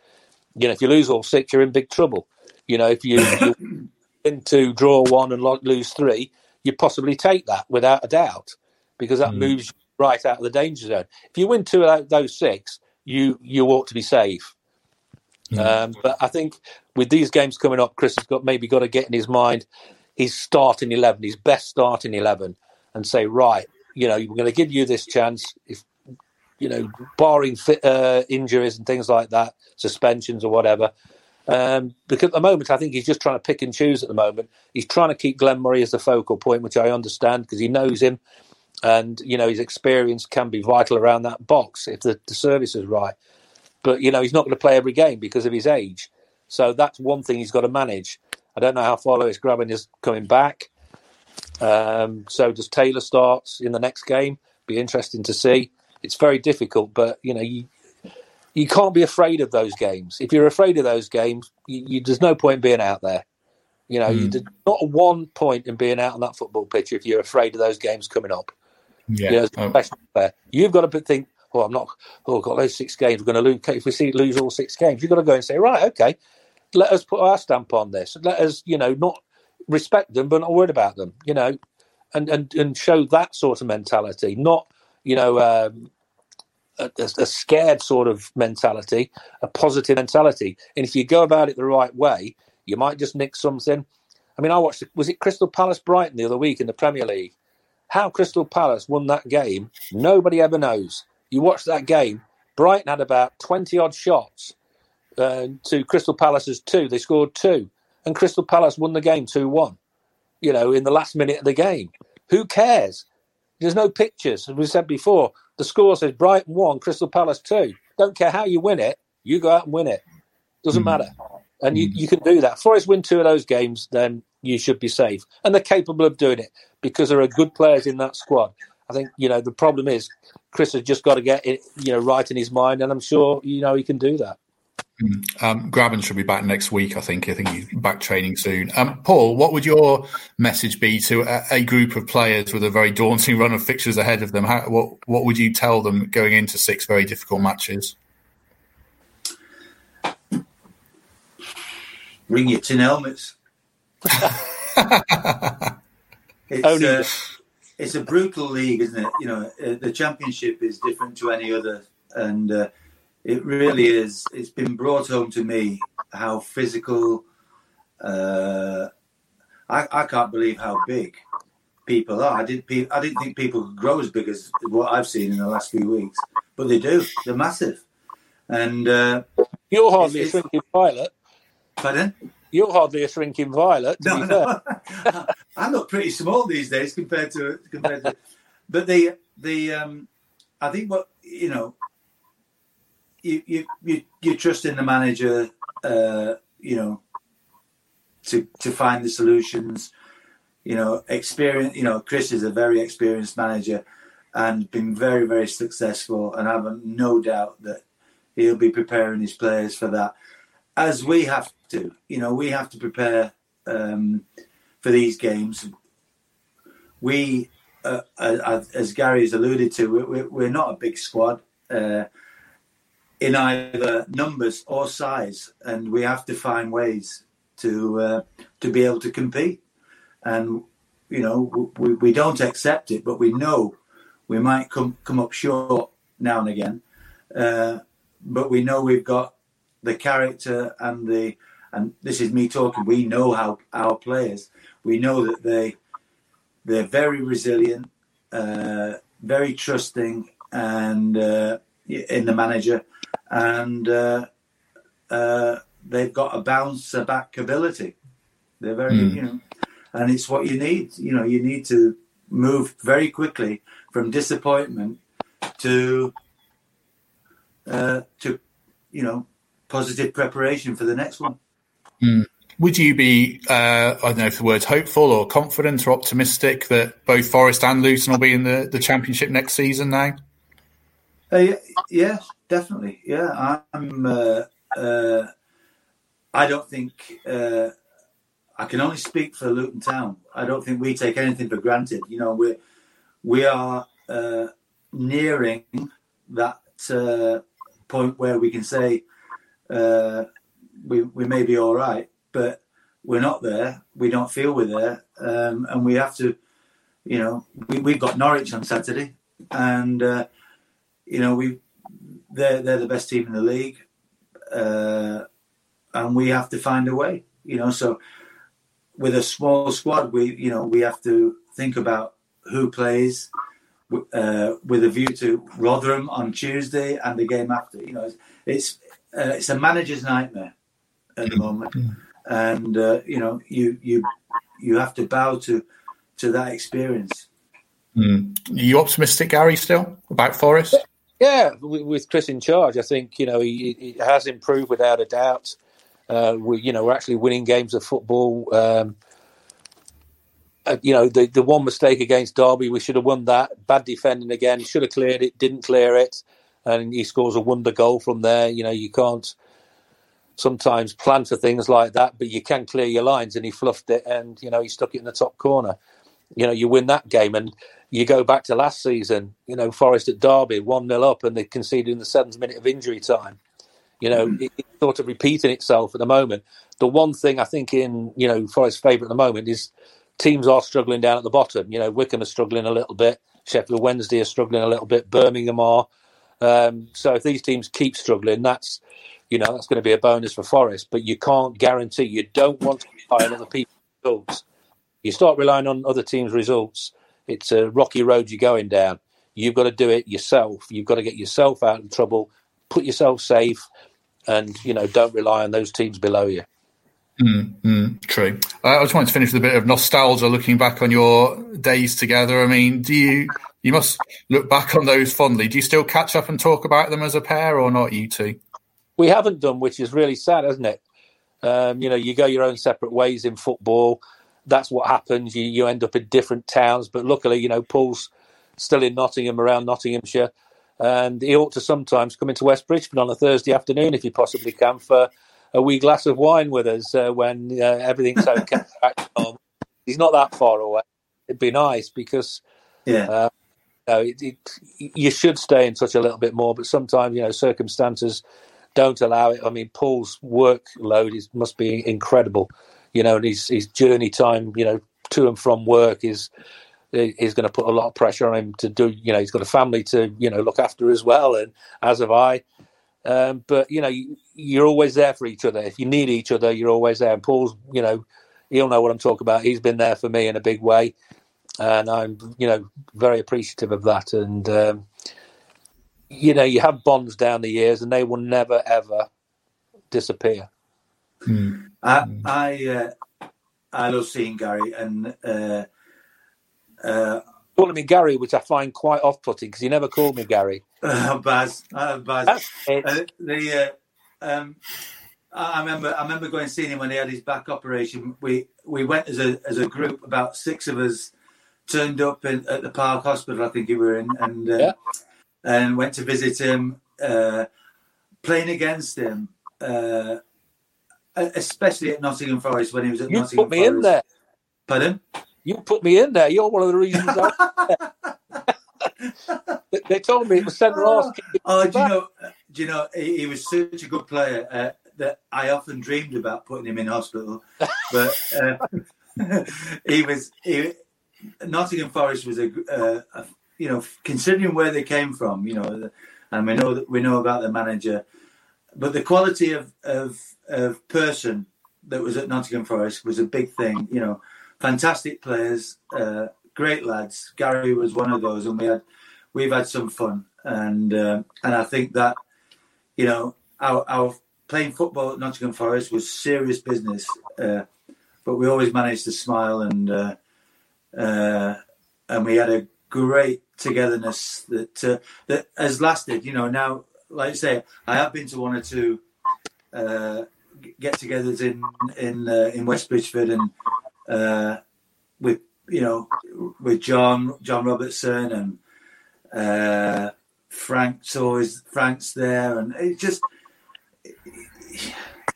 You know, if you lose all six, you're in big trouble. You know, if you, you win two, draw one and lose three, you possibly take that without a doubt, because that mm. moves you right out of the danger zone. If you win two out of those six, you, you ought to be safe. Um, but I think with these games coming up, Chris has got maybe got to get in his mind his starting eleven, his best starting eleven, and say, right, you know, we're going to give you this chance. If you know, barring fit, uh, injuries and things like that, suspensions or whatever, um, because at the moment I think he's just trying to pick and choose. At the moment, he's trying to keep Glenn Murray as the focal point, which I understand because he knows him, and you know his experience can be vital around that box if the, the service is right. But, you know, he's not going to play every game because of his age. So that's one thing he's got to manage. I don't know how far Lewis Grabban is coming back. Um, so does Taylor start in the next game? Be interesting to see. It's very difficult, but, you know, you you can't be afraid of those games. If you're afraid of those games, you, you, there's no point being out there. You know, mm. there's not one point in being out on that football pitch if you're afraid of those games coming up. Yeah. You know, especially there. You've got to think, oh, I'm not, oh, got those six games. We're going to lose. If we see lose all six games, you've got to go and say, right, okay, let us put our stamp on this. Let us, you know, not respect them, but not worried about them, you know, and, and, and show that sort of mentality, not, you know, um, a, a scared sort of mentality, a positive mentality. And if you go about it the right way, you might just nick something. I mean, I watched, was it Crystal Palace Brighton the other week in the Premier League? How Crystal Palace won that game, nobody ever knows. You watch that game, Brighton had about twenty-odd shots uh, to Crystal Palace's two. They scored two. And Crystal Palace won the game two one, you know, in the last minute of the game. Who cares? There's no pictures. As we said before, the score says Brighton one, Crystal Palace two. Don't care how you win it, you go out and win it. Doesn't mm. matter. And you, you can do that. Forest win two of those games, then you should be safe. And they're capable of doing it because there are good players in that squad. I think, you know, the problem is Chris has just got to get it, you know, right in his mind. And I'm sure, you know, he can do that. Um, Grabban should be back next week, I think. I think he's back training soon. Um, Paul, what would your message be to a, a group of players with a very daunting run of fixtures ahead of them? How, what, what would you tell them going into six very difficult matches? Bring your tin helmets. It's, Only... Uh, it's a brutal league, isn't it? You know, uh, the Championship is different to any other, and uh, it really is. It's been brought home to me how physical. Uh, I, I can't believe how big people are. I didn't. Pe- I didn't think people could grow as big as what I've seen in the last few weeks, but they do. They're massive, and uh, you're hardly a shrinking violet. Pardon? You're hardly a shrinking violet. No, no. I look pretty small these days compared to compared to. But the the um, I think what you know, you you you you trust in the manager, uh, you know, to to find the solutions. You know, experience. You know, Chris is a very experienced manager, and been very very successful. And I've no doubt that he'll be preparing his players for that, as we have to. You know, we have to prepare um, for these games. We, uh, as Gary has alluded to, we're not a big squad uh, in either numbers or size, and we have to find ways to uh, to be able to compete. And you know, we, we don't accept it, but we know we might come come up short now and again. Uh, but we know we've got the character and the, and this is me talking, we know how our players, we know that they, they're very resilient, uh, very trusting and uh, in the manager, and uh, uh, they've got a bouncer back ability. They're very, mm. you know, and it's what you need. You know, you need to move very quickly from disappointment to, uh, to, you know, positive preparation for the next one. Mm. Would you be, uh, I don't know if the word's hopeful or confident or optimistic that both Forest and Luton will be in the, the Championship next season now? Uh, yeah, yeah, definitely. Yeah, I'm. Uh, uh, I don't think, uh, I can only speak for Luton Town. I don't think we take anything for granted. You know, we we are uh, nearing that uh, point where we can say, Uh, we we may be all right, but we're not there. We don't feel we're there, um, and we have to. You know, we, we've got Norwich on Saturday, and uh, you know we they're they're the best team in the league, uh, and we have to find a way. You know, so with a small squad, we you know we have to think about who plays, uh, with a view to Rotherham on Tuesday and the game after. You know, it's. it's Uh, it's a manager's nightmare at the moment, and uh, you know you you you have to bow to to that experience. Mm. Are you optimistic, Gary, still about Forest? Yeah, with Chris in charge, I think you know he, he has improved without a doubt. Uh, we, you know, we're actually winning games of football. Um, uh, you know, the the one mistake against Derby, we should have won that. Bad defending again, should have cleared it, didn't clear it. And he scores a wonder goal from there. You know, you can't sometimes plan for things like that, but you can clear your lines. And he fluffed it, and you know he stuck it in the top corner. You know, you win that game, and you go back to last season. You know, Forest at Derby, one nil up, and they conceded in the seventh minute of injury time. You know, mm. it, it's sort of repeating itself at the moment. The one thing I think in you know Forest's favour at the moment is teams are struggling down at the bottom. You know, Wickham are struggling a little bit. Sheffield Wednesday are struggling a little bit. Birmingham are. Um, so if these teams keep struggling, that's you know that's going to be a bonus for Forest. But you can't guarantee. You don't want to rely on other people's results. You start relying on other teams' results, it's a rocky road you're going down. You've got to do it yourself. You've got to get yourself out of trouble, put yourself safe, and you know don't rely on those teams below you. Mm, mm, true. I just wanted to finish with a bit of nostalgia, looking back on your days together. I mean, do you? You must look back on those fondly. Do you still catch up and talk about them as a pair or not, you two? We haven't done, which is really sad, isn't it? Um, you know, you go your own separate ways in football. That's what happens. You, you end up in different towns. But luckily, you know, Paul's still in Nottingham, around Nottinghamshire. And he ought to sometimes come into West Bridgford on a Thursday afternoon, if he possibly can, for a wee glass of wine with us uh, when uh, everything's okay. He's not that far away. It'd be nice because... yeah. Uh, No, it, it, you should stay in touch a little bit more, but sometimes, you know, circumstances don't allow it. I mean, Paul's workload is, must be incredible, you know, and his, his journey time, you know, to and from work is is going to put a lot of pressure on him to do, you know, he's got a family to, you know, look after as well, and as have I. Um, but, you know, you, you're always there for each other. If you need each other, you're always there. And Paul's, you know, he'll know what I'm talking about. He's been there for me in a big way. And I'm, you know, very appreciative of that. And, um, you know, you have bonds down the years and they will never, ever disappear. Hmm. I I, uh, I love seeing Gary. And uh, uh, calling me Gary, which I find quite off-putting because he never called me Gary. Uh, Baz, uh, Baz. Uh, the, uh, um, I remember, I remember going and seeing him when he had his back operation. We we went as a as a group, about six of us, turned up in, at the Park Hospital, I think we were in, and uh, yeah. and went to visit him. Uh, playing against him, uh, especially at Nottingham Forest when he was at you Nottingham Forest. You put me in there. Pardon? You put me in there. You're one of the reasons. I They told me it was centre half. Oh, oh do you know? Do you know? He, he was such a good player. Uh, that I often dreamed about putting him in hospital, but uh, he was, he, Nottingham Forest was a, uh, a, you know, considering where they came from, you know, and we know that we know about the manager, but the quality of, of, of person that was at Nottingham Forest was a big thing, you know, fantastic players, uh, great lads. Gary was one of those, and we had, we've had some fun. And, uh, and I think that, you know, our, our, playing football at Nottingham Forest was serious business, uh, but we always managed to smile, and uh, uh, and we had a great togetherness that uh, that has lasted. You know, now, like I say, I have been to one or two uh, get-togethers in in uh, in West Bridgeford, and uh, with you know with John John Robertson and uh, Frank's always Frank's there, and it just.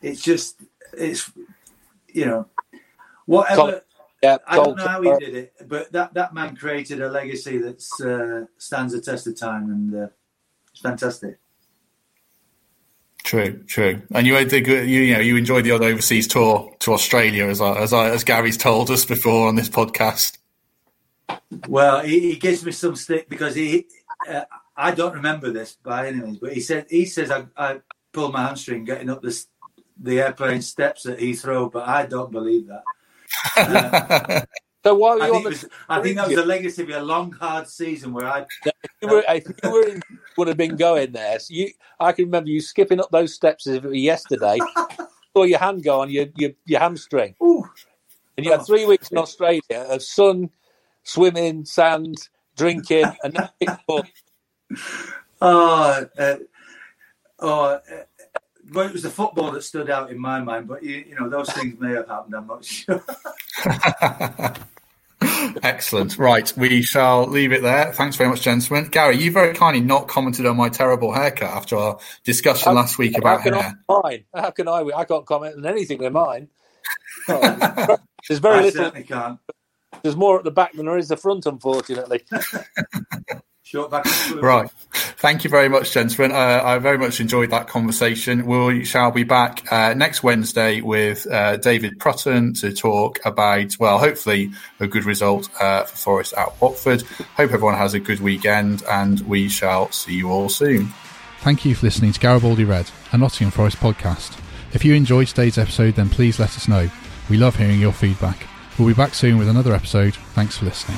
It's just, it's, you know, whatever. Yeah, I don't know how he did it, but that, that man created a legacy that's uh, stands the test of time, and uh, it's fantastic. True, true. And you had the good, you, you know, you enjoyed the odd overseas tour to Australia, as I, as I, as Gary's told us before on this podcast. Well, he, he gives me some stick because he, uh, I don't remember this by any means, but he said he says I. I pulled my hamstring getting up the the airplane steps at Heathrow, but I don't believe that. Uh, so why were you I on the? Was, I think that was the legacy of a long, hard season where I. If you were, if you were in, would have been going there. So you, I can remember you skipping up those steps as if it were yesterday. Saw your hand go on your your, your hamstring, Ooh. and you oh. had three weeks in Australia of sun, swimming, sand, drinking, and nothing more. Oh. Uh, Oh, well, it was the football that stood out in my mind, but, you, you know, those things may have happened, I'm not sure. Excellent. Right, we shall leave it there. Thanks very much, gentlemen. Gary, you very kindly not commented on my terrible haircut after our discussion how, last week about how hair. I, mine? How can I? I can't comment on anything with mine. Oh, there's very I little. Certainly can't. There's more at the back than there is the front, unfortunately. Short back right. Thank you very much, gentlemen. Uh, I very much enjoyed that conversation. We shall be back uh, next Wednesday with uh, David Prutton to talk about, well, hopefully a good result uh, for Forest at Watford. Hope everyone has a good weekend, and we shall see you all soon. Thank you for listening to Garibaldi Red, a Nottingham Forest podcast. If you enjoyed today's episode, then please let us know. We love hearing your feedback. We'll be back soon with another episode. Thanks for listening.